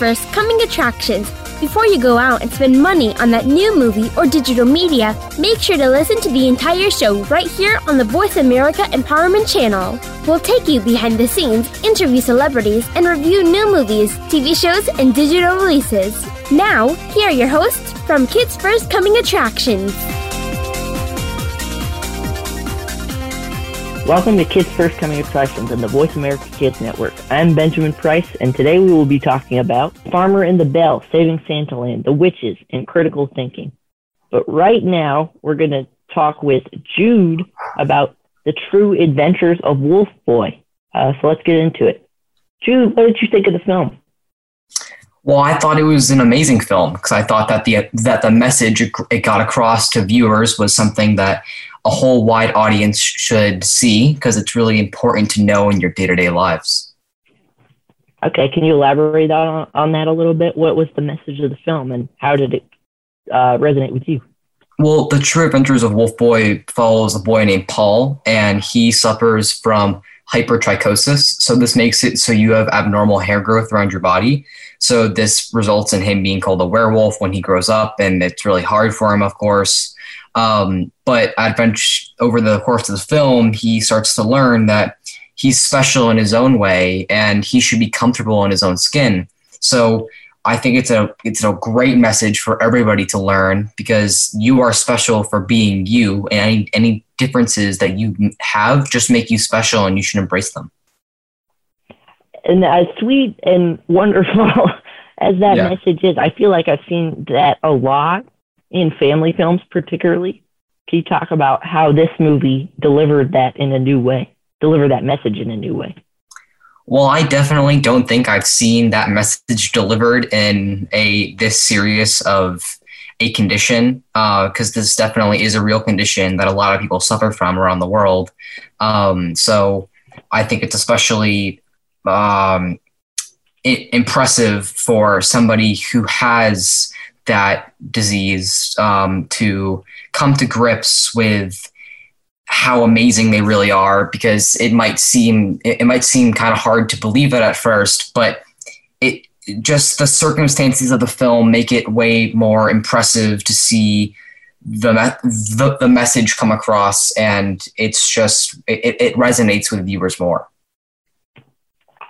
first coming attractions. Before you go out and spend money on that new movie or digital media, make sure to listen to the entire show right here on the Voice America Empowerment Channel. We'll take you behind the scenes, interview celebrities, and review new movies, TV shows, and digital releases. Now, here are your hosts from Kids First Coming Attractions. Welcome to Kids First Coming Attractions on the Voice America Kids Network. I'm Benjamin Price, and today we will be talking about Farmer and the Belle, Saving Santa Land, The Witches, and Critical Thinking. But right now, we're going to talk with Jude about The True Adventures of Wolf Boy. So let's get into it. Jude, what did you think of the film? Well, I thought it was an amazing film because I thought that the message it got across to viewers was something that a whole wide audience should see because it's really important to know in your day-to-day lives. Okay, can you elaborate on that a little bit? What was the message of the film and how did it resonate with you? Well, The True Adventures of Wolf Boy follows a boy named Paul, and he suffers from hypertrichosis. So this makes it so you have abnormal hair growth around your body. So this results in him being called a werewolf when he grows up, and it's really hard for him, of course. But over the course of the film, he starts to learn that he's special in his own way and he should be comfortable in his own skin. So I think it's a great message for everybody to learn because you are special for being you, and any differences that you have just make you special and you should embrace them. And as sweet and wonderful as that message is, I feel like I've seen that a lot in family films particularly. Can you talk about how this movie delivered that message in a new way? Well, I definitely don't think I've seen that message delivered in this serious of a condition, because this definitely is a real condition that a lot of people suffer from around the world. So I think it's especially impressive for somebody who has that disease to come to grips with how amazing they really are, because it might seem kind of hard to believe it at first, but it just the circumstances of the film make it way more impressive to see the message come across, and it's just it resonates with viewers more.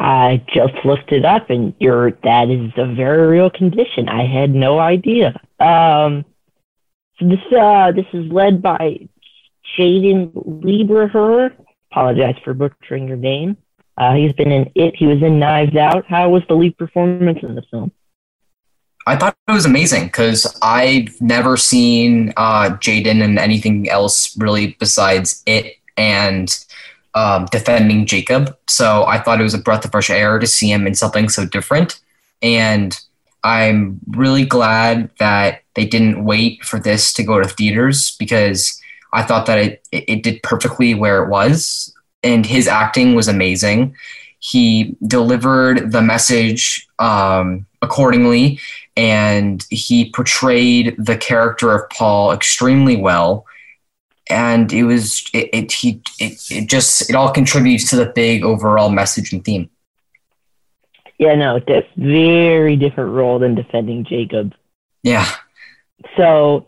I just looked it up, and that is a very real condition. I had no idea. So this is led by Jaden Lieberher. Apologize for butchering your name. He's been in it. He was in Knives Out. How was the lead performance in the film? I thought it was amazing because I've never seen Jaden in anything else really besides it and defending Jacob. So I thought it was a breath of fresh air to see him in something so different. And I'm really glad that they didn't wait for this to go to theaters, because I thought that it did perfectly where it was. And his acting was amazing. He delivered the message accordingly, and he portrayed the character of Paul extremely well. And it all contributes to the big overall message and theme. Yeah, no, that's very different role than defending Jacob. Yeah. So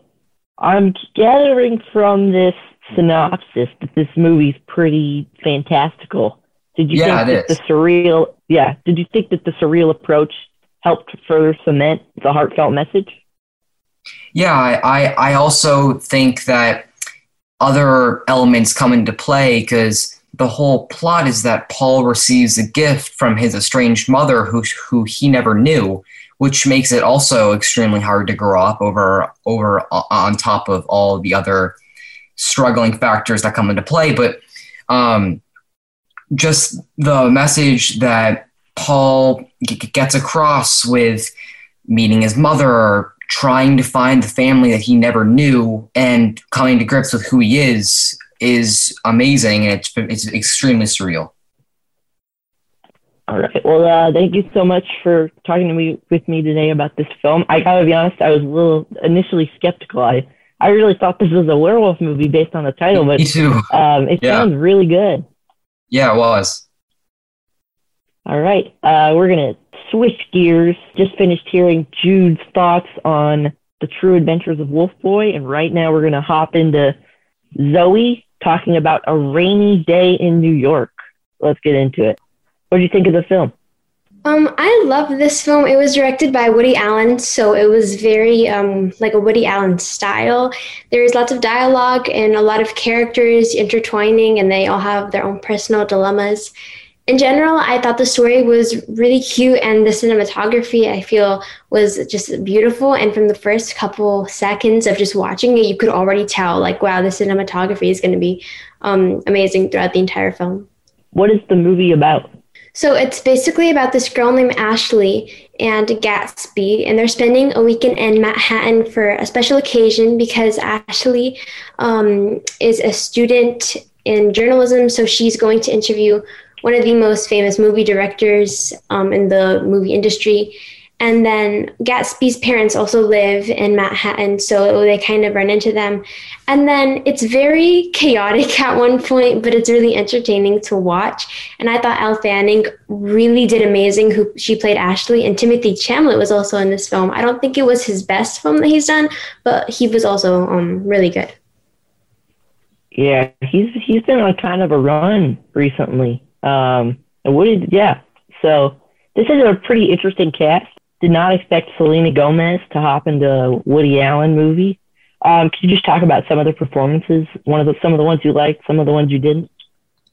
I'm gathering from this synopsis that this movie's pretty fantastical. Did you think that the surreal approach helped further cement the heartfelt message? Yeah, I also think that other elements come into play, because the whole plot is that Paul receives a gift from his estranged mother who he never knew, which makes it also extremely hard to grow up over on top of all the other struggling factors that come into play. But just the message that Paul gets across with meeting his mother, trying to find the family that he never knew, and coming to grips with who he is amazing, and it's extremely surreal. All right. Well, thank you so much for talking with me today about this film. I gotta be honest, I was a little initially skeptical. I really thought this was a werewolf movie based on the title, but me too. It sounds really good. Yeah, it was. All right. We're gonna switch gears. Just finished hearing Jude's thoughts on The True Adventures of Wolf Boy, and right now we're going to hop into Zoe talking about A Rainy Day in New York. Let's get into it. What do you think of the film? I love this film. It was directed by Woody Allen, so it was very like a Woody Allen style. There is lots of dialogue and a lot of characters intertwining, and they all have their own personal dilemmas. In general, I thought the story was really cute, and the cinematography, I feel, was just beautiful. And from the first couple seconds of just watching it, you could already tell, like, wow, the cinematography is going to be amazing throughout the entire film. What is the movie about? So it's basically about this girl named Ashley and Gatsby, and they're spending a weekend in Manhattan for a special occasion because Ashley is a student in journalism, so she's going to interview one of the most famous movie directors in the movie industry. And then Gatsby's parents also live in Manhattan, so they kind of run into them. And then it's very chaotic at one point, but it's really entertaining to watch. And I thought Elle Fanning really did amazing. She played Ashley, and Timothy Chalamet was also in this film. I don't think it was his best film that he's done, but he was also really good. Yeah, he's been on kind of a run recently. So this is a pretty interesting cast. Did not expect Selena Gomez to hop into a Woody Allen movie. Could you just talk about some of the performances? Some of the ones you liked, some of the ones you didn't?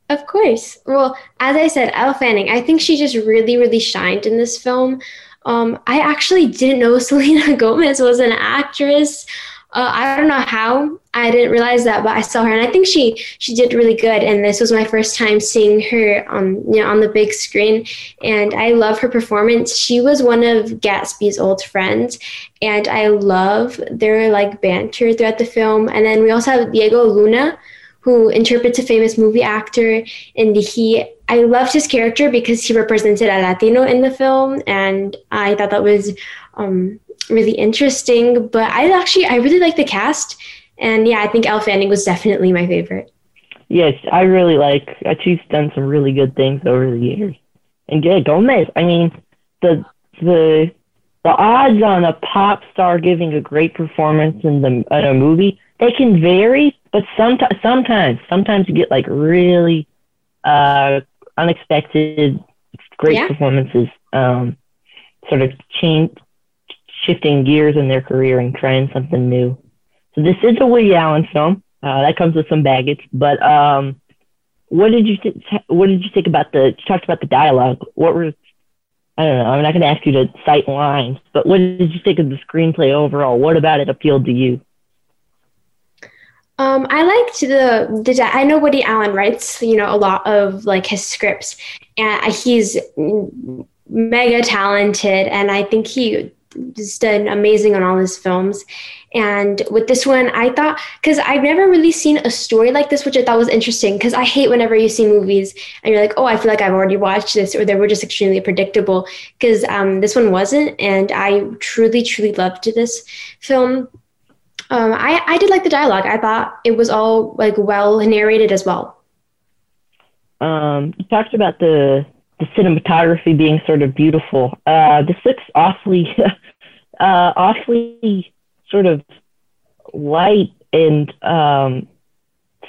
Of course. Well, as I said, Elle Fanning, I think she just really, really shined in this film. I actually didn't know Selena Gomez was an actress. I don't know how. I didn't realize that, but I saw her, and I think she did really good. And this was my first time seeing her on the big screen, and I love her performance. She was one of Gatsby's old friends, and I love their like banter throughout the film. And then we also have Diego Luna, who interprets a famous movie actor, and I loved his character because he represented a Latino in the film, and I thought that was really interesting. But I really like the cast. And yeah, I think Elle Fanning was definitely my favorite. Yes, I really like. She's done some really good things over the years. And yeah, Gomez. I mean, the odds on a pop star giving a great performance in a movie, they can vary. But sometimes you get like really unexpected great performances. Sort of shifting gears in their career and trying something new. So this is a Woody Allen film that comes with some baggage. But what did you think about you talked about the dialogue? I don't know. I'm not going to ask you to cite lines, but what did you think of the screenplay overall? What about it appealed to you? I liked I know Woody Allen writes, a lot of like his scripts, and he's mega talented, and I think he just done amazing on all his films. And with this one, I thought, because I've never really seen a story like this, which I thought was interesting, because I hate whenever you see movies and you're like, oh, I feel like I've already watched this, or they were just extremely predictable, because this one wasn't. And I truly, truly loved this film. I did like the dialogue. I thought it was all like well narrated as well. You talked about the cinematography being sort of beautiful. This looks awfully sort of light and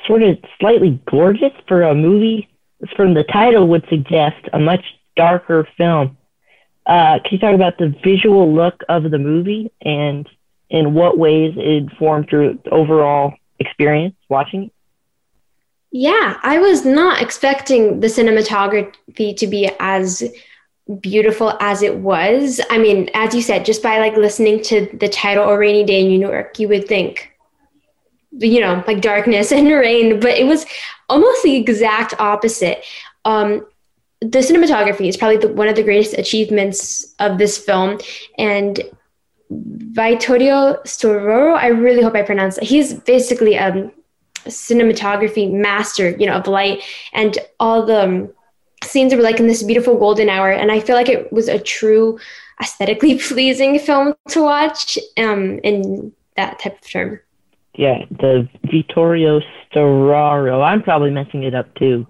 sort of slightly gorgeous for a movie. From the title would suggest a much darker film. Can you talk about the visual look of the movie and in what ways it informed your overall experience watching it? Yeah, I was not expecting the cinematography to be as beautiful as it was. I mean, as you said, just by like listening to the title A Rainy Day in New York, you would think, like darkness and rain, but it was almost the exact opposite. The cinematography is probably one of the greatest achievements of this film, and Vittorio Storaro, I really hope I pronounced that. He's basically cinematography master, of light, and all the scenes were like in this beautiful golden hour. And I feel like it was a true aesthetically pleasing film to watch in that type of term. Yeah, the Vittorio Storaro. I'm probably messing it up too.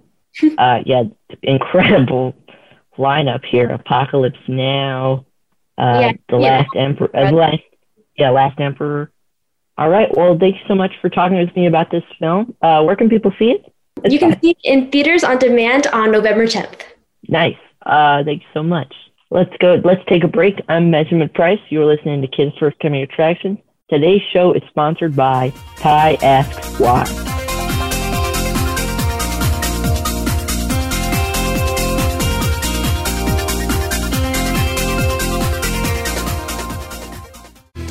Incredible lineup here: Apocalypse Now, Last Emperor. All right. Well, thank you so much for talking with me about this film. Where can people see it? You can see it in theaters on demand on November 10th. Nice. Thank you so much. Let's go. Let's take a break. I'm Measurement Price. You're listening to Kids First Coming Attractions. Today's show is sponsored by Ty Asks Why.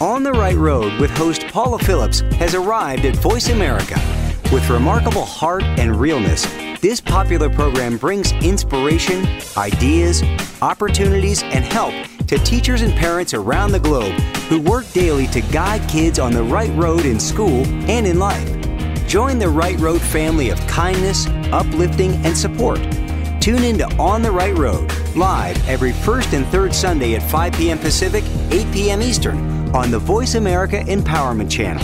On the Right Road with host Paula Phillips has arrived at Voice America. With remarkable heart and realness, this popular program brings inspiration, ideas, opportunities, and help to teachers and parents around the globe who work daily to guide kids on the right road in school and in life. Join the Right Road family of kindness, uplifting, and support. Tune in to On the Right Road, live every first and third Sunday at 5 p.m. Pacific, 8 p.m. Eastern, on the Voice America Empowerment Channel.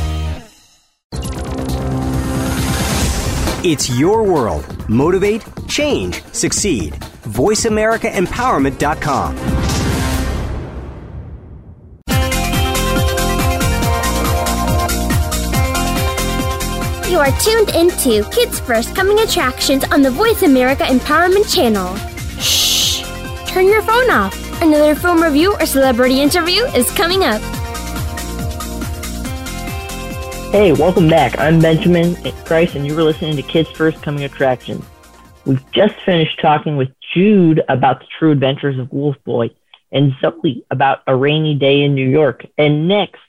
It's your world. Motivate, change, succeed. VoiceAmericaEmpowerment.com. You are tuned into Kids First Coming Attractions on the Voice America Empowerment Channel. Shh! Turn your phone off. Another film review or celebrity interview is coming up. Hey, welcome back. I'm Benjamin Price, and you were listening to Kids First Coming Attractions. We've just finished talking with Jude about The True Adventures of Wolf Boy and Zoe about A Rainy Day in New York. And next,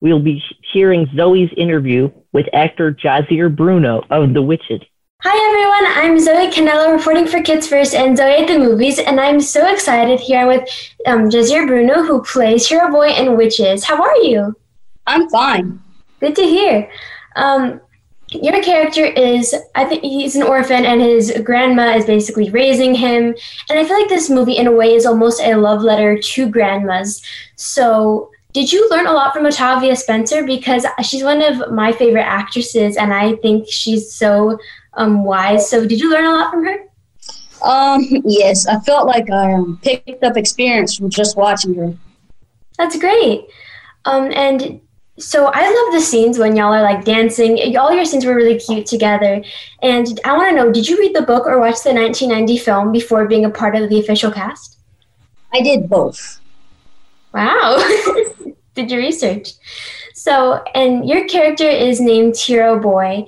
we'll be hearing Zoe's interview with actor Jahzir Bruno of The Witches. Hi, everyone. I'm Zoe Cannella reporting for Kids First and Zoe at the Movies, and I'm so excited here with Jahzir Bruno, who plays Hero Boy in Witches. How are you? I'm fine. Good to hear. Your character is, I think he's an orphan and his grandma is basically raising him. And I feel like this movie in a way is almost a love letter to grandmas. So did you learn a lot from Octavia Spencer? Because she's one of my favorite actresses and I think she's so wise. So did you learn a lot from her? Yes, I felt like I picked up experience from just watching her. That's great. So I love the scenes when y'all are like dancing. All your scenes were really cute together. And I want to know, did you read the book or watch the 1990 film before being a part of the official cast? I did both. Wow. Did your research. So, and your character is named Hero Boy.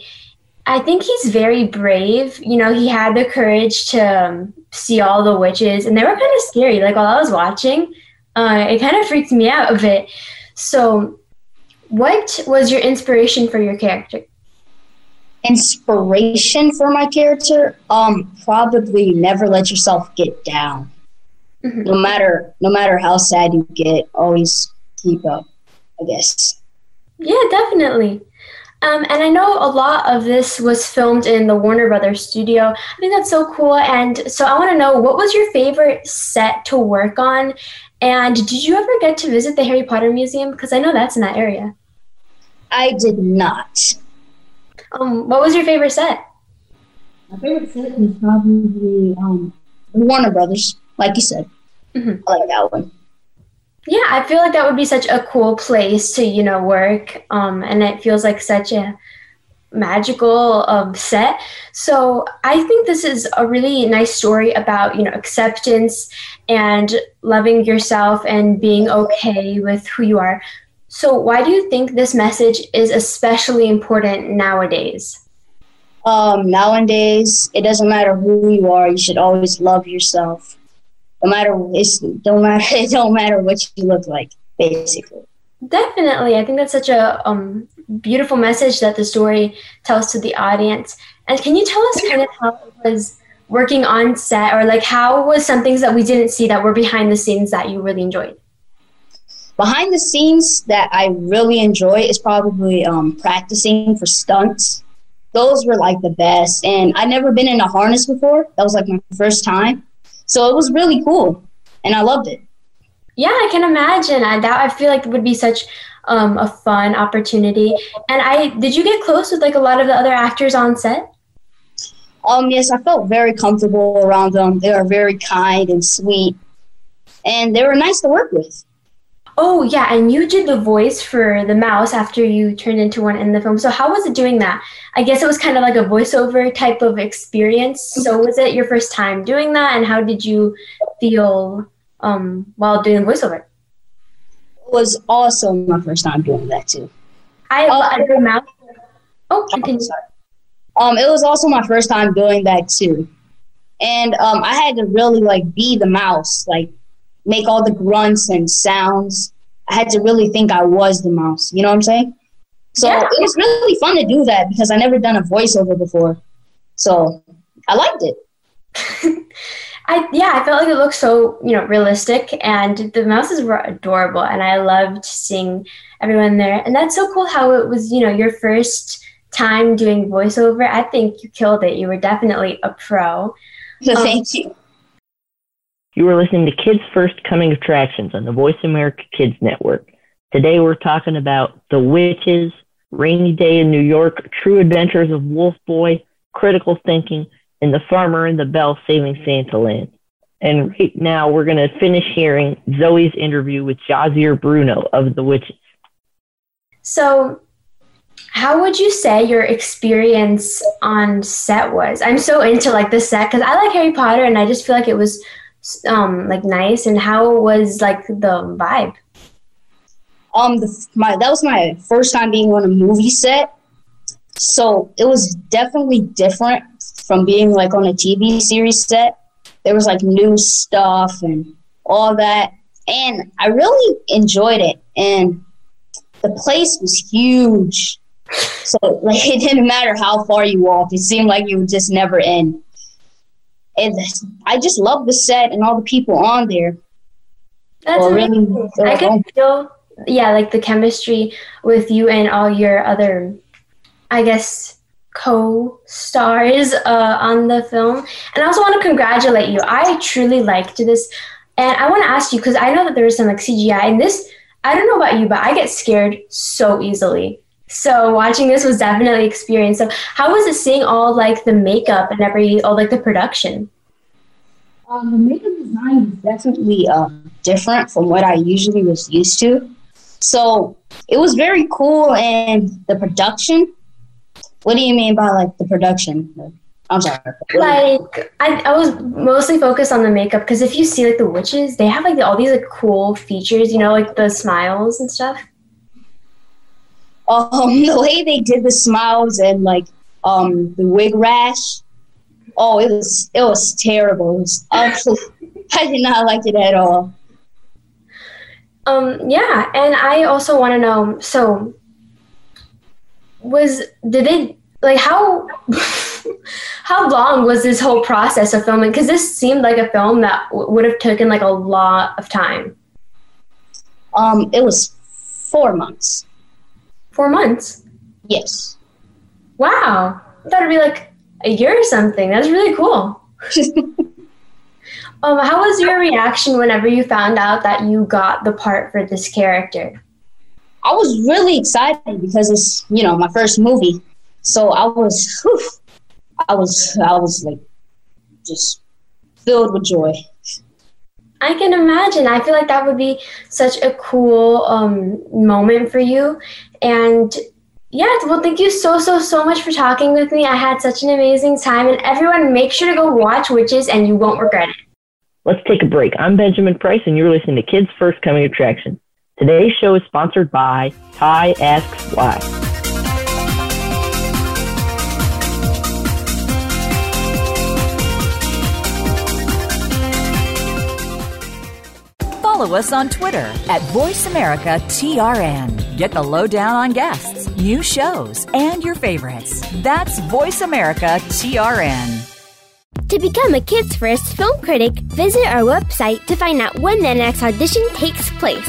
I think he's very brave. You know, he had the courage to see all the witches. And they were kind of scary. Like while I was watching, it kind of freaked me out a bit. So what was your inspiration for your character? Inspiration for my character? Probably never let yourself get down. Mm-hmm. No matter how sad you get, always keep up, I guess. Yeah, definitely. And I know a lot of this was filmed in the Warner Brothers studio. I think that's so cool. And so I want to know, what was your favorite set to work on? And did you ever get to visit the Harry Potter Museum? Because I know that's in that area. I did not. What was your favorite set? My favorite set was probably Warner Brothers, like you said. Mm-hmm. I like that one. Yeah, I feel like that would be such a cool place to, you know, work. And it feels like such a magical set. So I think this is a really nice story about, you know, acceptance and loving yourself and being okay with who you are. So why do you think this message is especially important nowadays? Nowadays, it doesn't matter who you are. You should always love yourself. It don't matter what you look like, basically. Definitely. I think that's such a beautiful message that the story tells to the audience. And can you tell us kind of how it was working on set, or like how was some things that we didn't see that were behind the scenes that you really enjoyed? Behind the scenes that I really enjoy is probably practicing for stunts. Those were like the best. And I'd never been in a harness before. That was like my first time. So it was really cool, and I loved it. Yeah, I can imagine. I feel like it would be such a fun opportunity. And did you get close with like a lot of the other actors on set? Yes, I felt very comfortable around them. They are very kind and sweet, and they were nice to work with. Oh, yeah, and you did the voice for the mouse after you turned into one in the film. So how was it doing that? I guess it was kind of like a voiceover type of experience. So was it your first time doing that, and how did you feel while doing the voiceover? It was also my first time doing that, too. It was also my first time doing that, too. And I had to really, like, be the mouse, like, make all the grunts and sounds. I had to really think I was the mouse. You know what I'm saying? So yeah. It was really fun to do that because I never done a voiceover before. So I liked it. I felt like it looked so, you know, realistic, and the mouses were adorable, and I loved seeing everyone there. And that's so cool how it was, you know, your first time doing voiceover. I think you killed it. You were definitely a pro. So thank you. You are listening to Kids First Coming Attractions on the Voice America Kids Network. Today we're talking about The Witches, Rainy Day in New York, True Adventures of Wolf Boy, Critical Thinking, and The Farmer and the Belle: Saving Santa Land. And right now we're going to finish hearing Zoe's interview with Jahzir Bruno of The Witches. So how would you say your experience on set was? I'm so into like the set because I like Harry Potter, and I just feel like it was like nice. And how was like the vibe? That was my first time being on a movie set, so it was definitely different from being like on a TV series set. There was like new stuff and all that, and I really enjoyed it. And the place was huge, so like it didn't matter how far you walked; it seemed like it would just never end. And I just love the set and all the people on there. That's amazing. Really, I can feel, yeah, like the chemistry with you and all your other, I guess, co-stars on the film. And I also want to congratulate you. I truly liked this. And I want to ask you, because I know that there was some like CGI in this. I don't know about you, but I get scared so easily. So watching this was definitely an experience. So how was it seeing all like the makeup and all like the production? The makeup design was definitely different from what I usually was used to. So it was very cool. And the production, what do you mean by like the production? I'm sorry. Like I was mostly focused on the makeup, because if you see like the witches, they have like all these like cool features, you know, like the smiles and stuff. The way they did the smiles and like the wig rash, it was terrible. It was I did not like it at all. Yeah, and I also want to know. So, how long was this whole process of filming? Because this seemed like a film that would have taken like a lot of time. It was 4 months. 4 months? Yes. Wow. I thought it'd be like a year or something. That's really cool. How was your reaction whenever you found out that you got the part for this character? I was really excited because it's, you know, my first movie. So I was like just filled with joy. I can imagine. I feel like that would be such a cool moment for you. And yeah, well, thank you so much for talking with me. I had such an amazing time. And everyone, make sure to go watch Witches and you won't regret it. Let's take a break. I'm Benjamin Price, and you're listening to Kids First Coming Attraction. Today's show is sponsored by Ty Asks Why. Follow us on Twitter at VoiceAmericaTRN. Get the lowdown on guests, new shows, and your favorites. That's VoiceAmericaTRN. To become a Kids First film critic, visit our website to find out when the next audition takes place.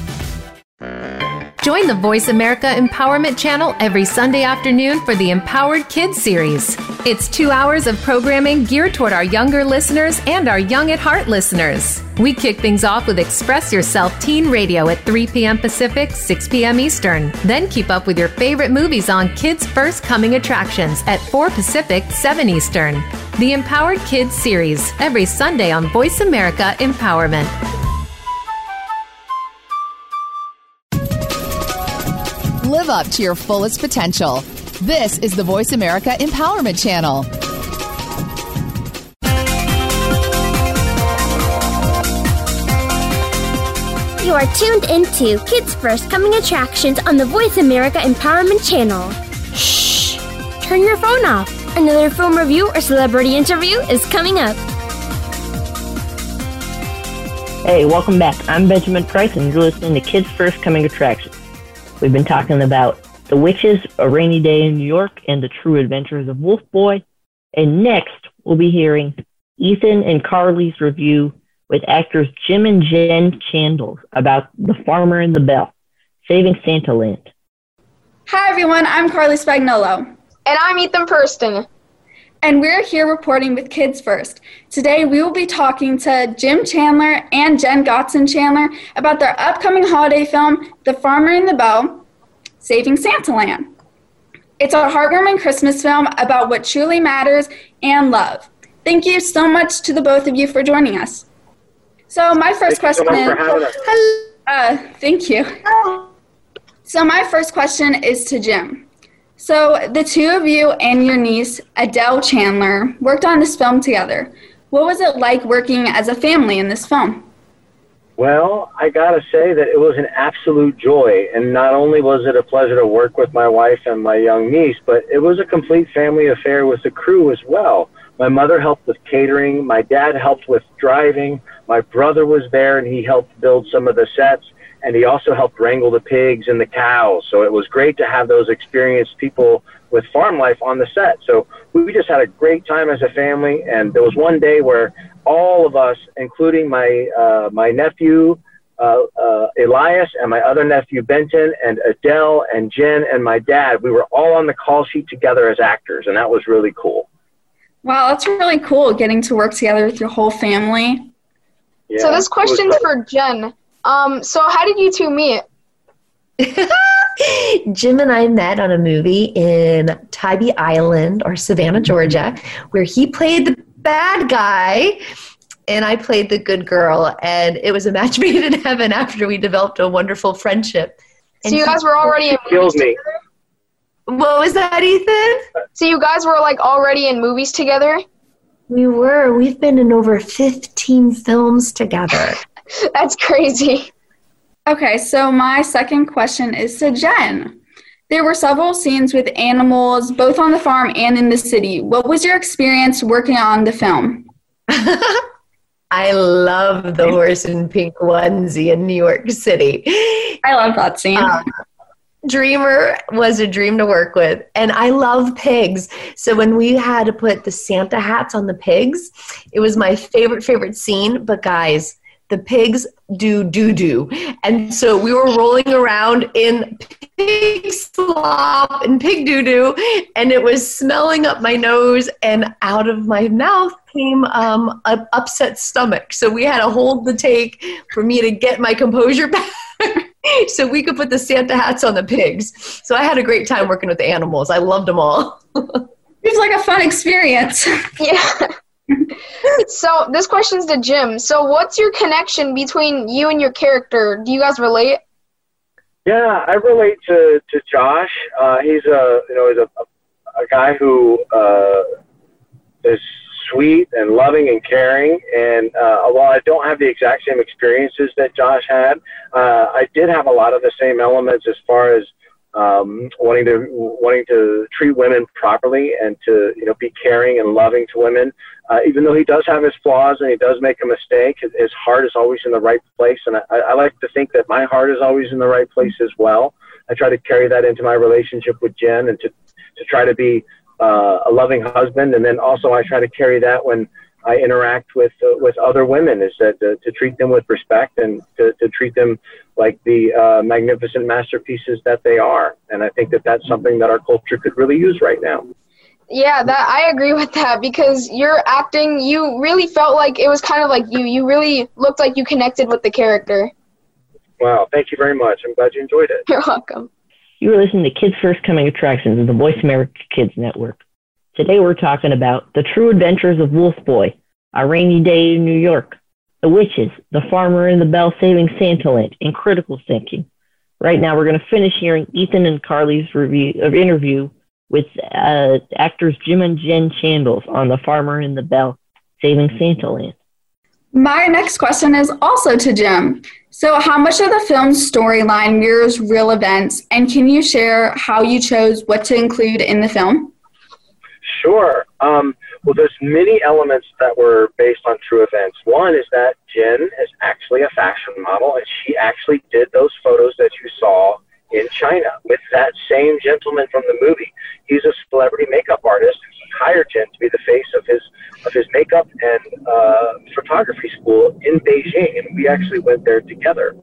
Join the Voice America Empowerment Channel every Sunday afternoon for the Empowered Kids series. It's 2 hours of programming geared toward our younger listeners and our young at heart listeners. We kick things off with Express Yourself Teen Radio at 3 p.m. Pacific, 6 p.m. Eastern. Then keep up with your favorite movies on Kids First Coming Attractions at 4 Pacific, 7 Eastern. The Empowered Kids series, every Sunday on Voice America Empowerment. Live up to your fullest potential. This is the Voice America Empowerment Channel. You are tuned into Kids First Coming Attractions on the Voice America Empowerment Channel. Shh! Turn your phone off. Another film review or celebrity interview is coming up. Hey, welcome back. I'm Benjamin Price, and you're listening to Kids First Coming Attractions. We've been talking about The Witches, A Rainy Day in New York, and The True Adventures of Wolf Boy. And next, we'll be hearing Ethan and Carlee's review with actors Jim and Jen Chandler about The Farmer and the Belle, Saving Santa Land. Hi, everyone. I'm Carlee Spagnolo. And I'm Ethan Purston. And we're here reporting with Kids First. Today, we will be talking to Jim Chandler and Jen Gotsen Chandler about their upcoming holiday film, The Farmer and the Belle: Saving Santa Land. It's a heartwarming Christmas film about what truly matters and love. Thank you so much to the both of you for joining us. So my first question is... Thank you. So my first question is to Jim. So the two of you and your niece, Adele Chandler, worked on this film together. What was it like working as a family in this film? Well, I got to say that it was an absolute joy. And not only was it a pleasure to work with my wife and my young niece, but it was a complete family affair with the crew as well. My mother helped with catering. My dad helped with driving. My brother was there, and he helped build some of the sets. And he also helped wrangle the pigs and the cows. So it was great to have those experienced people with farm life on the set. So we just had a great time as a family. And there was one day where all of us, including my nephew, Elias, and my other nephew, Benton, and Adele, and Jen, and my dad, we were all on the call sheet together as actors. And that was really cool. Wow, that's really cool, getting to work together with your whole family. Yeah, so this question's for Jen. So how did you two meet? Jim and I met on a movie in Tybee Island or Savannah, Georgia, where he played the bad guy and I played the good girl. And it was a match made in heaven after we developed a wonderful friendship. And so you guys were already in movies together? What was that, Ethan? So you guys were like already in movies together? We were. We've been in over 15 films together. That's crazy. Okay, so my second question is to Jen. There were several scenes with animals, both on the farm and in the city. What was your experience working on the film? I love the horse in pink onesie in New York City. I love that scene. Dreamer was a dream to work with, and I love pigs. So when we had to put the Santa hats on the pigs, it was my favorite scene. But guys, the pigs do doo-doo. And so we were rolling around in pig slop and pig doo-doo, and it was smelling up my nose, and out of my mouth came an upset stomach. So we had to hold the take for me to get my composure back. So we could put the Santa hats on the pigs. So I had a great time working with the animals. I loved them all. It was like a fun experience. Yeah. So this question's to Jim. So what's your connection between you and your character? Do you guys relate? Yeah, I relate to Josh. He's a he's a guy who is sweet and loving and caring, and while I don't have the exact same experiences that Josh had, I did have a lot of the same elements as far as wanting to treat women properly and to be caring and loving to women. Even though he does have his flaws and he does make a mistake, his heart is always in the right place, and I like to think that my heart is always in the right place as well. I try to carry that into my relationship with Jen, and to try to be a loving husband, and then also I try to carry that when I interact with other women, is that to treat them with respect and to treat them like the magnificent masterpieces that they are. And I think that that's something that our culture could really use right now. Yeah, that I agree with that, because you're acting, you really felt like it was kind of like you. You really looked like you connected with the character. Wow, thank you very much. I'm glad you enjoyed it. You're welcome. You are listening to Kids First Coming Attractions of the Voice America Kids Network. Today we're talking about The True Adventures of Wolf Boy, A Rainy Day in New York, The Witches, The Farmer and the Belle: Saving Santa Land, and Critical Thinking. Right now we're going to finish hearing Ethan and Carlee's interview with actors Jim and Jen Chandler on The Farmer and the Belle: Saving Santa Land. My next question is also to Jim. So how much of the film's storyline mirrors real events, and can you share how you chose what to include in the film? Sure. Well, there's many elements that were based on true events. One is that Jen is actually a fashion model, and she actually did those photos that you saw in China with that same gentleman from the movie. He's a celebrity makeup artist. He hired Jen to be the face of his makeup and photography school in Beijing, and we actually went there together.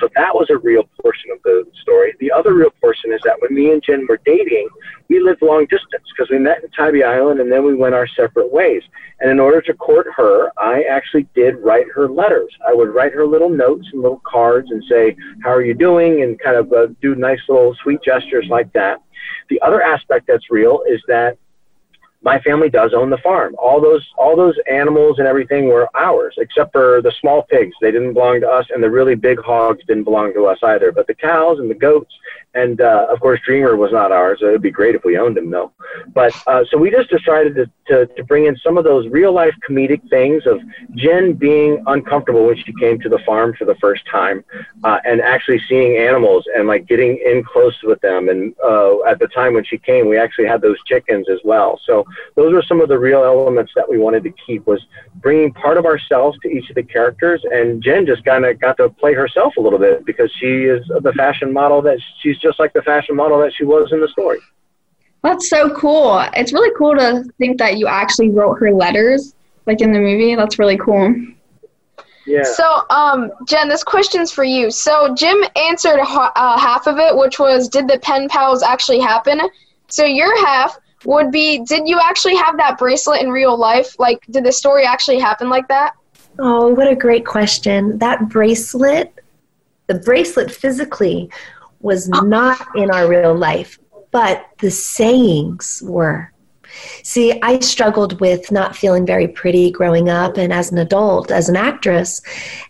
So that was a real portion of the story. The other real portion is that when me and Jen were dating, we lived long distance because we met in Tybee Island, and then we went our separate ways. And in order to court her, I actually did write her letters. I would write her little notes and little cards and say, how are you doing? And kind of do nice little sweet gestures like that. The other aspect that's real is that my family does own the farm. All those animals and everything were ours, except for the small pigs. They didn't belong to us, and the really big hogs didn't belong to us either. But the cows and the goats, and of course, Dreamer was not ours. It would be great if we owned him, though. But so we just decided to bring in some of those real-life comedic things of Jen being uncomfortable when she came to the farm for the first time, and actually seeing animals and like getting in close with them. And at the time when she came, we actually had those chickens as well. So those are some of the real elements that we wanted to keep, was bringing part of ourselves to each of the characters. And Jen just kind of got to play herself a little bit, because she is the fashion model that she's just like the fashion model that she was in the story. That's so cool. It's really cool to think that you actually wrote her letters, like in the movie. That's really cool. Yeah. So, Jen, this question's for you. So Jim answered half of it, which was, did the pen pals actually happen? So your half would be, did you actually have that bracelet in real life? Like, did the story actually happen like that? Oh, what a great question. That bracelet, the bracelet physically was not in our real life, but the sayings were. See, I struggled with not feeling very pretty growing up and as an adult, as an actress.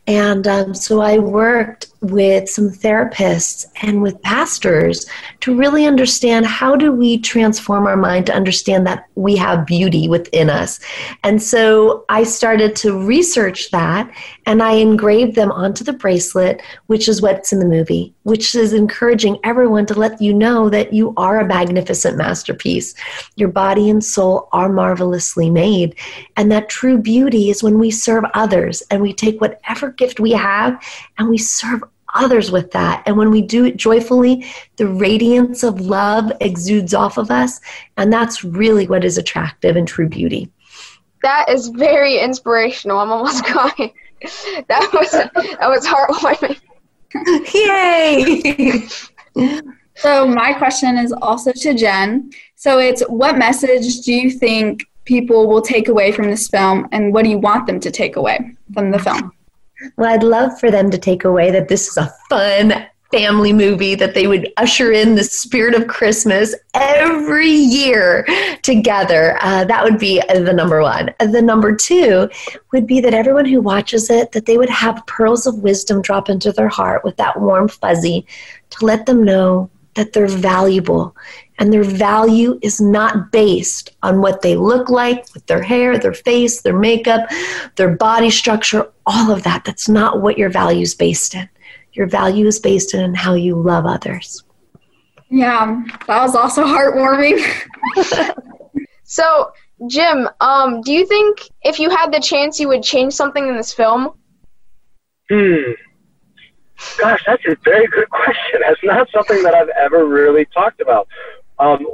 And so I worked with some therapists and with pastors to really understand how do we transform our mind to understand that we have beauty within us. And so I started to research that, and I engraved them onto the bracelet, which is what's in the movie, which is encouraging everyone to let you know that you are a magnificent masterpiece. Your body and soul are marvelously made, and that true beauty is when we serve others and we take whatever gift we have and we serve others with that. And when we do it joyfully, the radiance of love exudes off of us, and that's really what is attractive and true beauty. That is very inspirational. I'm almost crying. That was heartwarming. Yay! So my question is also to Jen. So it's, what message do you think people will take away from this film, and what do you want them to take away from the film? Well, I'd love for them to take away that this is a fun family movie, that they would usher in the spirit of Christmas every year together. That would be the number one. The number two would be that everyone who watches it, that they would have pearls of wisdom drop into their heart with that warm fuzzy to let them know that they're valuable, and their value is not based on what they look like with their hair, their face, their makeup, their body structure, all of that. That's not what your value is based in. Your value is based in how you love others. Yeah, that was also heartwarming. So, Jim, do you think if you had the chance you would change something in this film? Gosh, that's a very good question. That's not something that I've ever really talked about.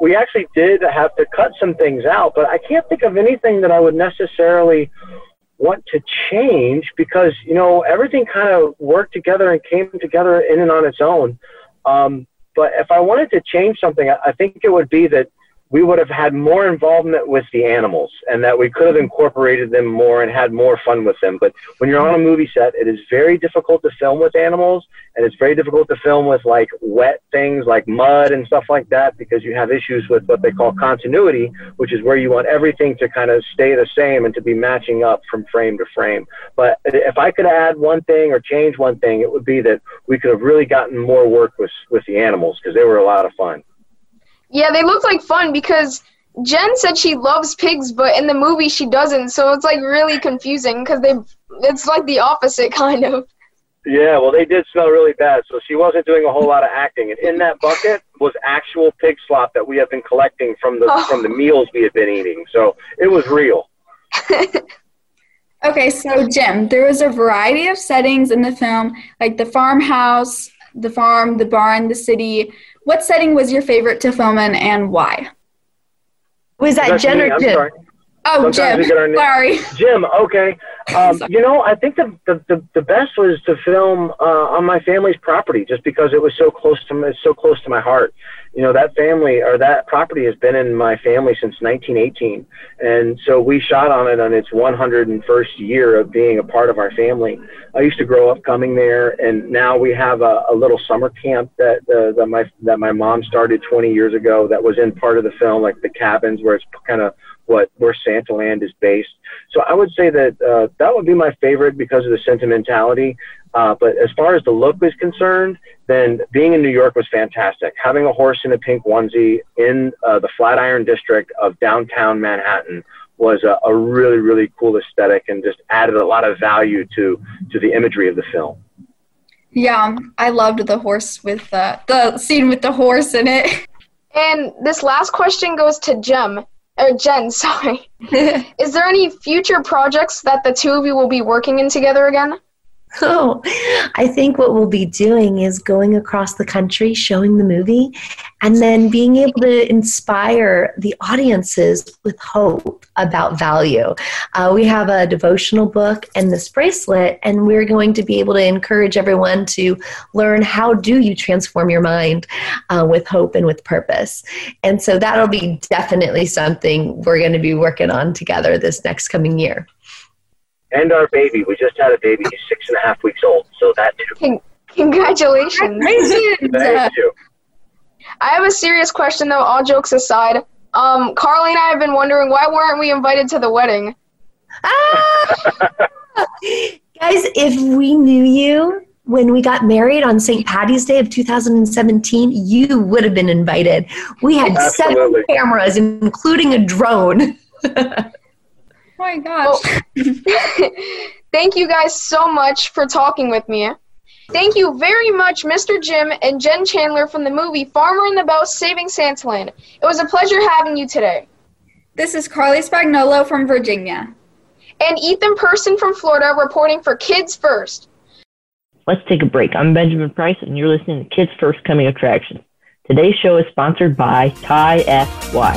We actually did have to cut some things out, but I can't think of anything that I would necessarily want to change because, you know, everything kind of worked together and came together in and on its own. But if I wanted to change something, I think it would be that we would have had more involvement with the animals and that we could have incorporated them more and had more fun with them. But when you're on a movie set, it is very difficult to film with animals, and it's very difficult to film with like wet things like mud and stuff like that, because you have issues with what they call continuity, which is where you want everything to kind of stay the same and to be matching up from frame to frame. But if I could add one thing or change one thing, it would be that we could have really gotten more work with the animals, because they were a lot of fun. Yeah, they look like fun because Jen said she loves pigs, but in the movie she doesn't. So it's like really confusing because it's like the opposite kind of. Yeah, well, they did smell really bad, so she wasn't doing a whole lot of acting. And in that bucket was actual pig slop that we have been collecting from the meals we had been eating. So it was real. Okay, so Jim, there was a variety of settings in the film, like the farmhouse, the farm, the barn, the city. What setting was your favorite to film in, and why? Was that Jen or Jim? Sorry. Oh, sometimes Jim. Sorry. Jim, okay. You know, I think the best was to film on my family's property, just because it was so close to my heart. You know, that family or that property has been in my family since 1918. And so we shot on it on its 101st year of being a part of our family. I used to grow up coming there, and now we have a little summer camp that my mom started 20 years ago that was in part of the film, like the cabins where it's kind of where Santa Land is based. So I would say that that would be my favorite because of the sentimentality. But as far as the look is concerned, then being in New York was fantastic. Having a horse in a pink onesie in the Flatiron district of downtown Manhattan was a really, really cool aesthetic and just added a lot of value to the imagery of the film. Yeah, I loved the horse with the scene with the horse in it. And this last question goes to Jen, sorry. Is there any future projects that the two of you will be working in together again? Oh, I think what we'll be doing is going across the country, showing the movie, and then being able to inspire the audiences with hope about value. We have a devotional book and this bracelet, and we're going to be able to encourage everyone to learn how do you transform your mind with hope and with purpose. And so that'll be definitely something we're going to be working on together this next coming year. And our baby. We just had a baby. He's 6.5 weeks old. So that too. Congratulations. Thank you. I have a serious question, though, all jokes aside. Carlee and I have been wondering, why weren't we invited to the wedding? Guys, if we knew you, when we got married on St. Paddy's Day of 2017, you would have been invited. We had Absolutely. 7 cameras, including a drone. Oh my gosh. Oh. Thank you guys so much for talking with me. Thank you very much, Mr. Jim and Jen Chandler from the movie Farmer and the Belle: Saving Santa Land. It was a pleasure having you today. This is Carlee Spagnolo from Virginia. And Ethan Person from Florida reporting for Kids First. Let's take a break. I'm Benjamin Price, and you're listening to Kids First Coming Attractions. Today's show is sponsored by Ty F. Y.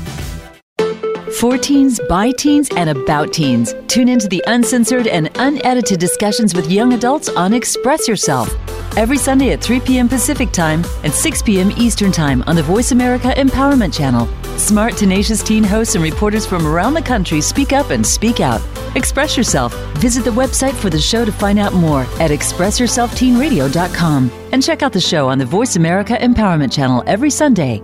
For teens, by teens, and about teens. Tune into the uncensored and unedited discussions with young adults on Express Yourself. Every Sunday at 3 p.m. Pacific Time and 6 p.m. Eastern Time on the Voice America Empowerment Channel. Smart, tenacious teen hosts and reporters from around the country speak up and speak out. Express Yourself. Visit the website for the show to find out more at expressyourselfteenradio.com. And check out the show on the Voice America Empowerment Channel every Sunday.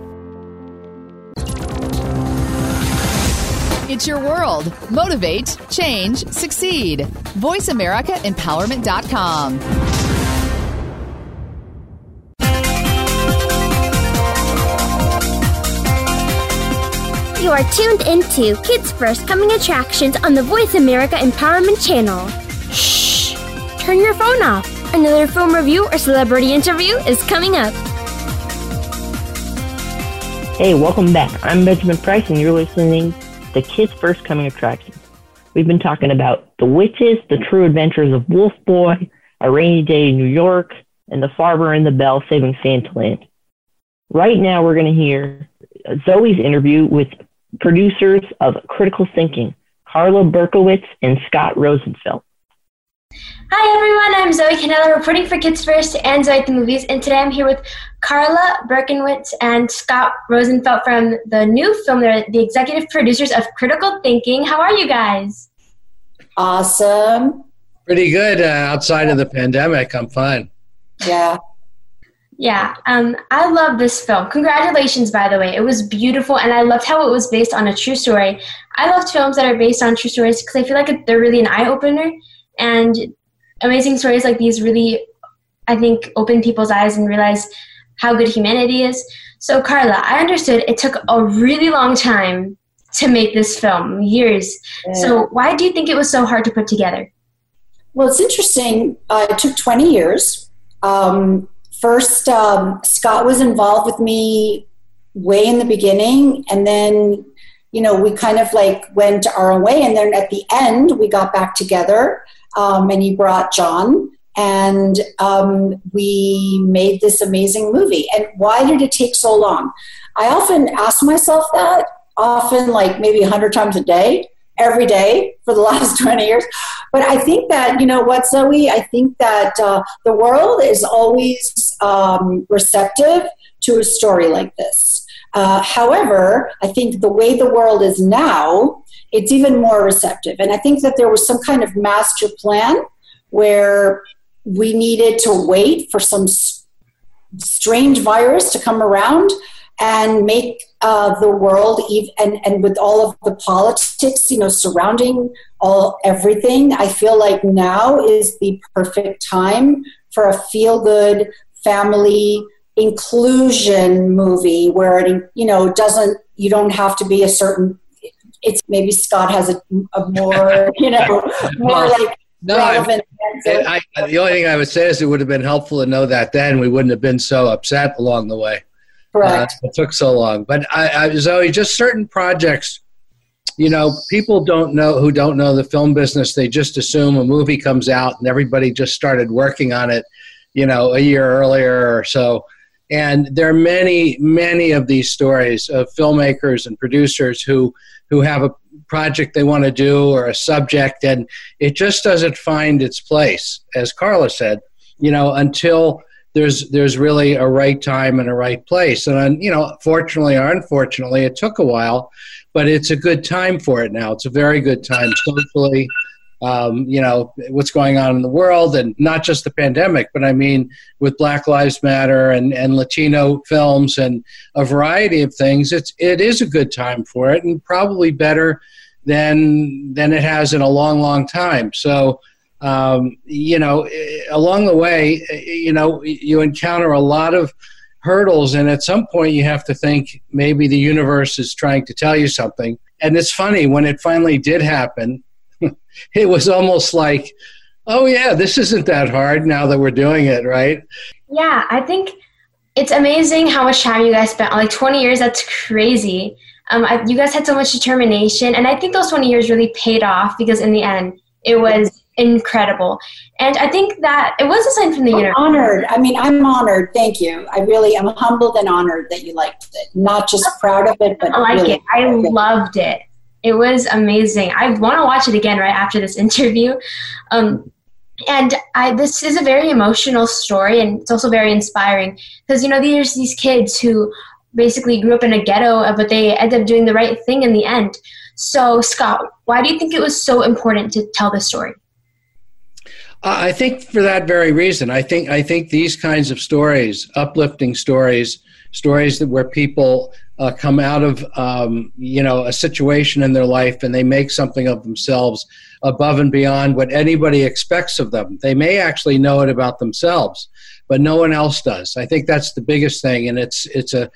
It's your world. Motivate, change, succeed. VoiceAmericaEmpowerment.com. You are tuned into Kids First Coming Attractions on the Voice America Empowerment Channel. Shh! Turn your phone off. Another film review or celebrity interview is coming up. Hey, welcome back. I'm Benjamin Price, and you're listening the Kids First Coming Attractions. We've been talking about The Witches, The True Adventures of Wolf Boy, A Rainy Day in New York, and The Farmer and the Belle: Saving Santa Land. Right now we're going to hear Zoe's interview with producers of Critical Thinking, Carla Berkowitz and Scott Rosenfelt. Hi everyone, I'm Zoe Cannella reporting for Kids First and Zoe at the Movies, and today I'm here with Carla Berkowitz and Scott Rosenfelt from the new film. They're the executive producers of Critical Thinking. How are you guys? Awesome. Pretty good outside of the pandemic. I'm fine. Yeah. Yeah, I love this film. Congratulations, by the way. It was beautiful, and I loved how it was based on a true story. I love films that are based on true stories because I feel like they're really an eye-opener, and amazing stories like these really, I think, open people's eyes and realize how good humanity is. So, Carla, I understood it took a really long time to make this film, years. Yeah. So why do you think it was so hard to put together? Well, it's interesting. It took 20 years. First, Scott was involved with me way in the beginning, and then, you know, we kind of like went our own way, and then at the end, we got back together, and he brought John, and we made this amazing movie. And why did it take so long? I often ask myself that, often like maybe 100 times a day, every day for the last 20 years. But I think that, you know what, Zoe, I think that the world is always receptive to a story like this. However, I think the way the world is now, it's even more receptive. And I think that there was some kind of master plan where we needed to wait for some strange virus to come around and make the world, and with all of the politics, you know, surrounding everything, I feel like now is the perfect time for a feel-good family inclusion movie where it, you know, doesn't, you don't have to be a certain. It's maybe Scott has a more, you know, more like. No, the only thing I would say is it would have been helpful to know that then. We wouldn't have been so upset along the way. Correct. It took so long. But Zoe, just certain projects, you know, people don't know who don't know the film business. They just assume a movie comes out and everybody just started working on it, you know, a year earlier or so. And there are many, many of these stories of filmmakers and producers who have a project they want to do or a subject, and it just doesn't find its place, as Carla said, you know, until there's really a right time and a right place. And, you know, fortunately or unfortunately, it took a while, but it's a good time for it now. It's a very good time socially, you know, what's going on in the world, and not just the pandemic, but I mean, with Black Lives Matter and Latino films and a variety of things, it is a good time for it, and probably better than it has in a long, long time. So, you know, along the way, you know, you encounter a lot of hurdles, and at some point you have to think maybe the universe is trying to tell you something. And it's funny, when it finally did happen, it was almost like, oh, yeah, this isn't that hard now that we're doing it, right? Yeah, I think it's amazing how much time you guys spent. Like 20 years, that's crazy. You guys had so much determination. And I think those 20 years really paid off, because in the end, it was incredible. And I think that it was a sign from the universe. I'm honored. I mean, I'm honored. Thank you. I really am humbled and honored that you liked it. Not just proud of it, but I like it. I loved it. It was amazing. I want to watch it again right after this interview. This is a very emotional story, and it's also very inspiring because, you know, there's these kids who basically grew up in a ghetto, but they end up doing the right thing in the end. So, Scott, why do you think it was so important to tell this story? I think for that very reason. I think these kinds of stories, uplifting stories, stories that where people come out of, you know, a situation in their life and they make something of themselves above and beyond what anybody expects of them. They may actually know it about themselves, but no one else does. I think that's the biggest thing, and it's a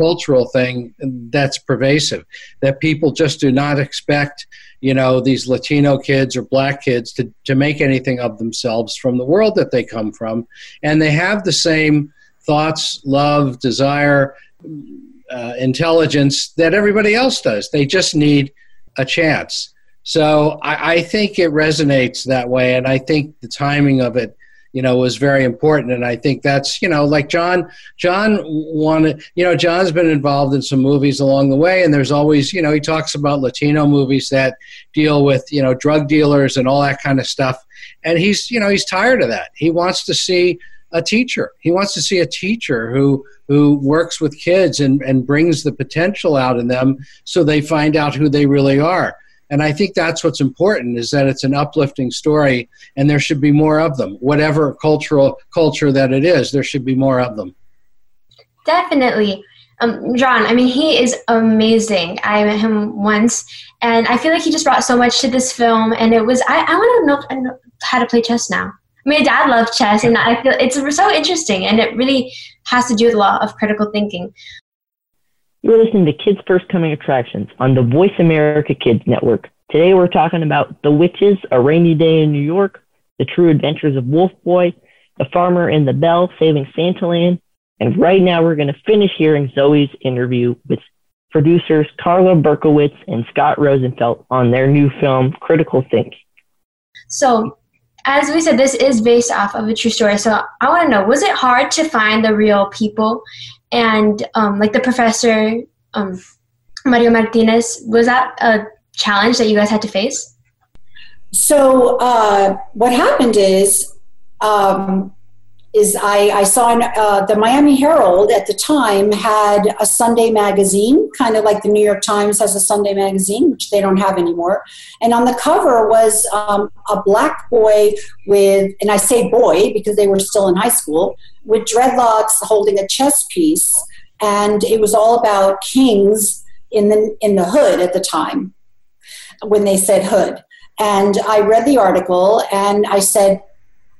cultural thing that's pervasive, that people just do not expect, you know, these Latino kids or black kids to make anything of themselves from the world that they come from. And they have the same thoughts, love, desire, intelligence that everybody else does. They just need a chance. So I think it resonates that way, and I think the timing of it, you know, was very important. And I think that's, you know, like John wanted, you know, John's been involved in some movies along the way, and there's always, you know, he talks about Latino movies that deal with, you know, drug dealers and all that kind of stuff. And he's, you know, he's tired of that. He wants to see a teacher. He wants to see a teacher who works with kids and brings the potential out in them so they find out who they really are. And I think that's what's important, is that it's an uplifting story, and there should be more of them. Whatever culture that it is, there should be more of them. Definitely. John, I mean, he is amazing. I met him once, and I feel like he just brought so much to this film. And it was, I want to know how to play chess now. I mean, my dad loved chess, and I feel it's so interesting, and it really has to do with a lot of critical thinking. You're listening to Kids First Coming Attractions on the Voice America Kids Network. Today we're talking about The Witches, A Rainy Day in New York, The True Adventures of Wolf Boy, The Farmer and the Belle, Saving Santa Land, and right now we're going to finish hearing Zoe's interview with producers Carla Berkowitz and Scott Rosenfelt on their new film, Critical Thinking. So, as we said, this is based off of a true story. So I want to know, was it hard to find the real people? And like the professor, Mario Martinez, was that a challenge that you guys had to face? So what happened is I saw the Miami Herald at the time had a Sunday magazine, kind of like the New York Times has a Sunday magazine, which they don't have anymore. And on the cover was a black boy with, and I say boy because they were still in high school, with dreadlocks holding a chess piece. And it was all about kings in the hood at the time, when they said hood. And I read the article and I said,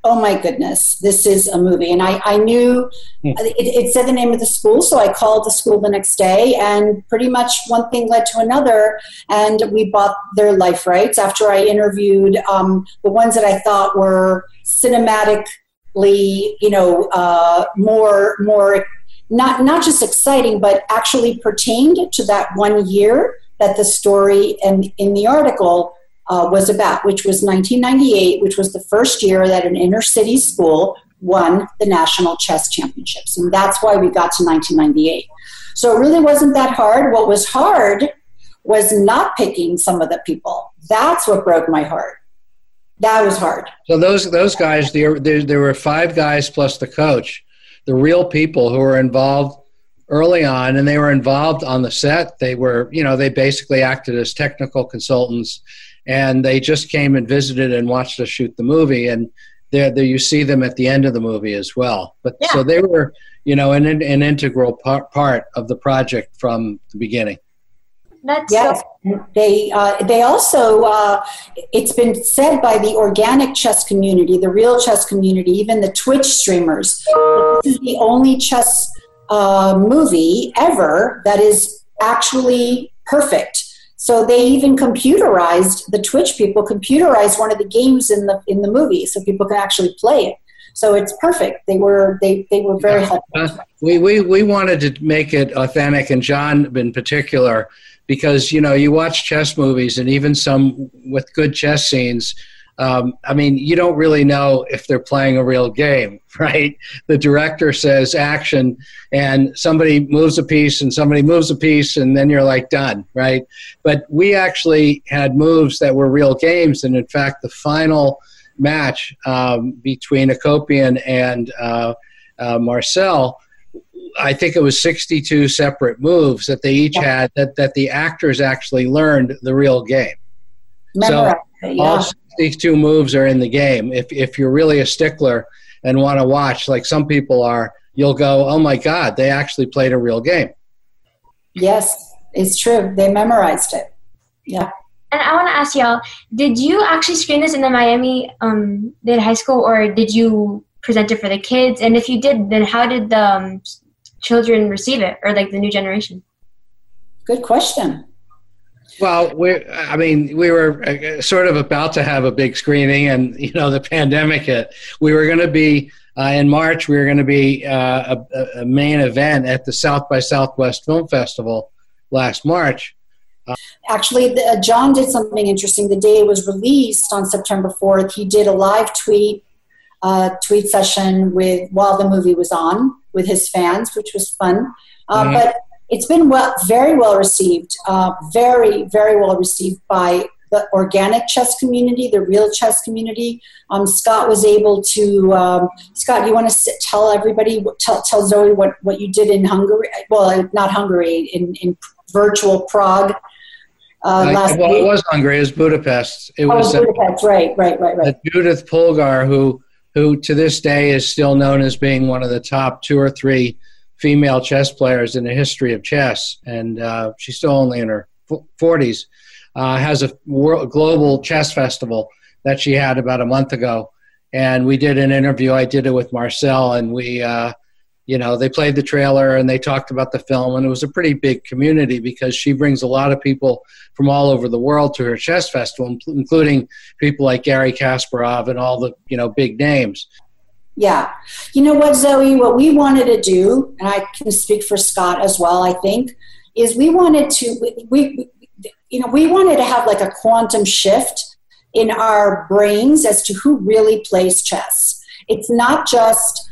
oh my goodness, this is a movie. And I knew it said the name of the school, so I called the school the next day, and pretty much one thing led to another, and we bought their life rights after I interviewed the ones that I thought were cinematically, more not just exciting, but actually pertained to that one year that the story and in the article was about, which was 1998, which was the first year that an inner city school won the national chess championships. And that's why we got to 1998. So it really wasn't that hard. What was hard was not picking some of the people. That's what broke my heart. That was hard. So those guys, there were five guys plus the coach, the real people who were involved early on, and they were involved on the set. They were, they basically acted as technical consultants, and they just came and visited and watched us shoot the movie. And there you see them at the end of the movie as well. But yeah. So they were, an integral part of the project from the beginning. That's yes. So. They also, it's been said by the organic chess community, the real chess community, even the Twitch streamers, this is the only chess movie ever that is actually perfect. So they even the Twitch people computerized one of the games in the movie so people can actually play it. So it's perfect. They were very helpful. We wanted to make it authentic, and John in particular, because, you watch chess movies, and even some with good chess scenes, you don't really know if they're playing a real game, right? The director says action, and somebody moves a piece, and then you're like, done, right? But we actually had moves that were real games, and in fact, the final match between Akopian and Marcel, I think it was 62 separate moves that they each had that the actors actually learned the real game. Memorize so it, yeah. All 62 moves are in the game. If you're really a stickler and want to watch, like some people are, you'll go, oh my God, they actually played a real game. Yes, it's true. They memorized it. Yeah. And I want to ask y'all, did you actually screen this in the Miami high school, or did you present it for the kids? And if you did, then how did the children receive it, or like the new generation? Good question. Well, we were sort of about to have a big screening, and the pandemic hit. We were going to be in March. We were going to be a main event at the South by Southwest Film Festival last March. Actually, John did something interesting. The day it was released on September 4th, he did a live tweet session while the movie was on with his fans, which was fun. But it's been very well received, very, very well received by the organic chess community, the real chess community. Scott was able to, Scott, you want to tell everybody, tell Zoe what you did in Hungary? Well, not Hungary, in virtual Prague last week. Well, it was Hungary, it was Budapest. It was Budapest, right. Judith Polgar, who to this day is still known as being one of the top 2 or 3 female chess players in the history of chess, and she's still only in her 40s, has a global chess festival that she had about a month ago. And we did an interview. I did it with Marcel, and we, they played the trailer and they talked about the film, and it was a pretty big community because she brings a lot of people from all over the world to her chess festival, including people like Garry Kasparov and all the, big names. Yeah. You know what, Zoe, what we wanted to do, and I can speak for Scott as well, I think, is we wanted to have like a quantum shift in our brains as to who really plays chess. It's not just,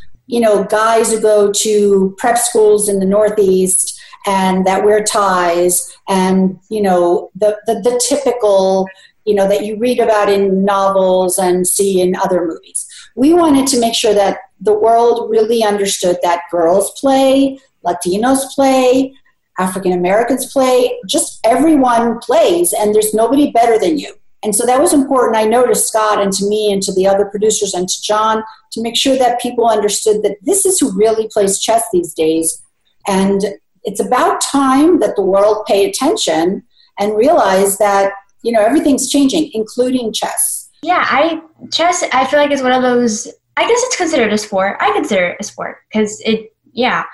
guys who go to prep schools in the Northeast and that wear ties and, the typical, that you read about in novels and see in other movies. We wanted to make sure that the world really understood that girls play, Latinos play, African Americans play, just everyone plays, and there's nobody better than you. And so that was important, I know, to Scott and to me and to the other producers and to John, to make sure that people understood that this is who really plays chess these days. And it's about time that the world pay attention and realize that, you know, everything's changing, including chess. Yeah, chess, I feel like, is one of those, I guess it's considered a sport. I consider it a sport because it, yeah.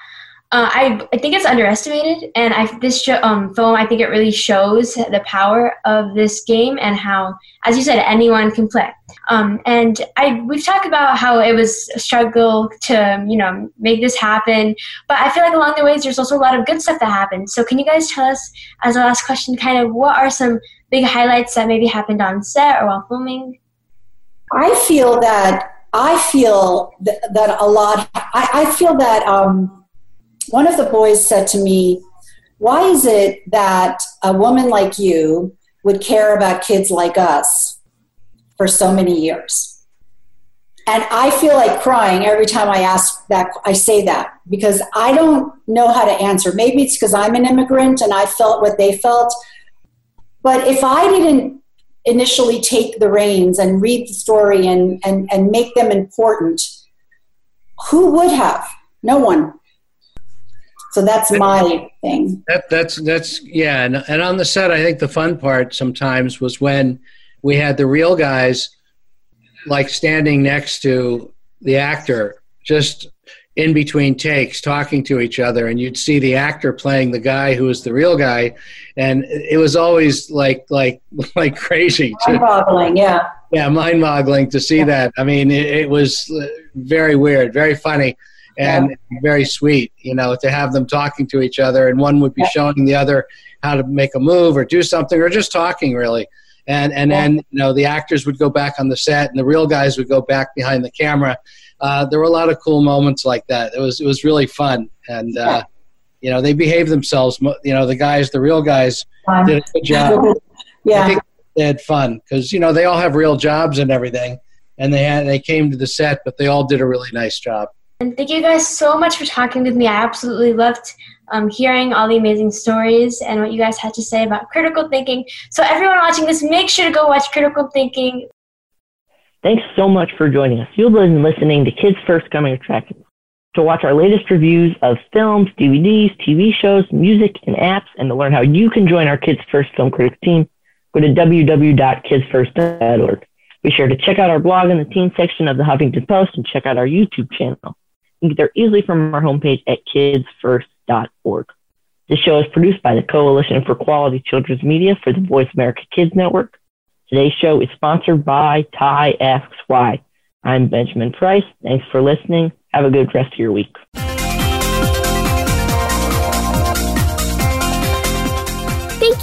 I think it's underestimated, and this film, I think it really shows the power of this game and how, as you said, anyone can play. We've talked about how it was a struggle to, you know, make this happen, but I feel like along the ways, there's also a lot of good stuff that happened. So can you guys tell us, as a last question, kind of what are some big highlights that maybe happened on set or while filming? I feel that one of the boys said to me, why is it that a woman like you would care about kids like us for so many years? And I feel like crying every time I ask that, I say that, because I don't know how to answer. Maybe it's because I'm an immigrant and I felt what they felt. But if I didn't initially take the reins and read the story and make them important, who would have? No one. So that's my thing. That's And on the set, I think the fun part sometimes was when we had the real guys like standing next to the actor, just in between takes, talking to each other, and you'd see the actor playing the guy who was the real guy, and it was always like crazy. Mind-boggling, yeah. Yeah, mind-boggling to see that. I mean, it was very weird, very funny. And very sweet, you know, to have them talking to each other, and one would be showing the other how to make a move or do something, or just talking really. And then, you know, the actors would go back on the set and the real guys would go back behind the camera. There were a lot of cool moments like that. It was really fun. And, you know, they behaved themselves. You know, the real guys did a good job. Yeah. I think they had fun because, you know, they all have real jobs and everything. And they came to the set, but they all did a really nice job. And thank you guys so much for talking with me. I absolutely loved hearing all the amazing stories and what you guys had to say about critical thinking. So everyone watching this, make sure to go watch Critical Thinking. Thanks so much for joining us. You've been listening to Kids First Coming Attractions. To watch our latest reviews of films, DVDs, TV shows, music, and apps, and to learn how you can join our Kids First Film Critics team, go to www.kidsfirst.org. Be sure to check out our blog in the teen section of the Huffington Post and check out our YouTube channel. You can get there easily from our homepage at kidsfirst.org. This show is produced by the Coalition for Quality Children's Media for the Voice America Kids Network. Today's show is sponsored by Ty Asks Why. I'm Benjamin Price. Thanks for listening. Have a good rest of your week. Thank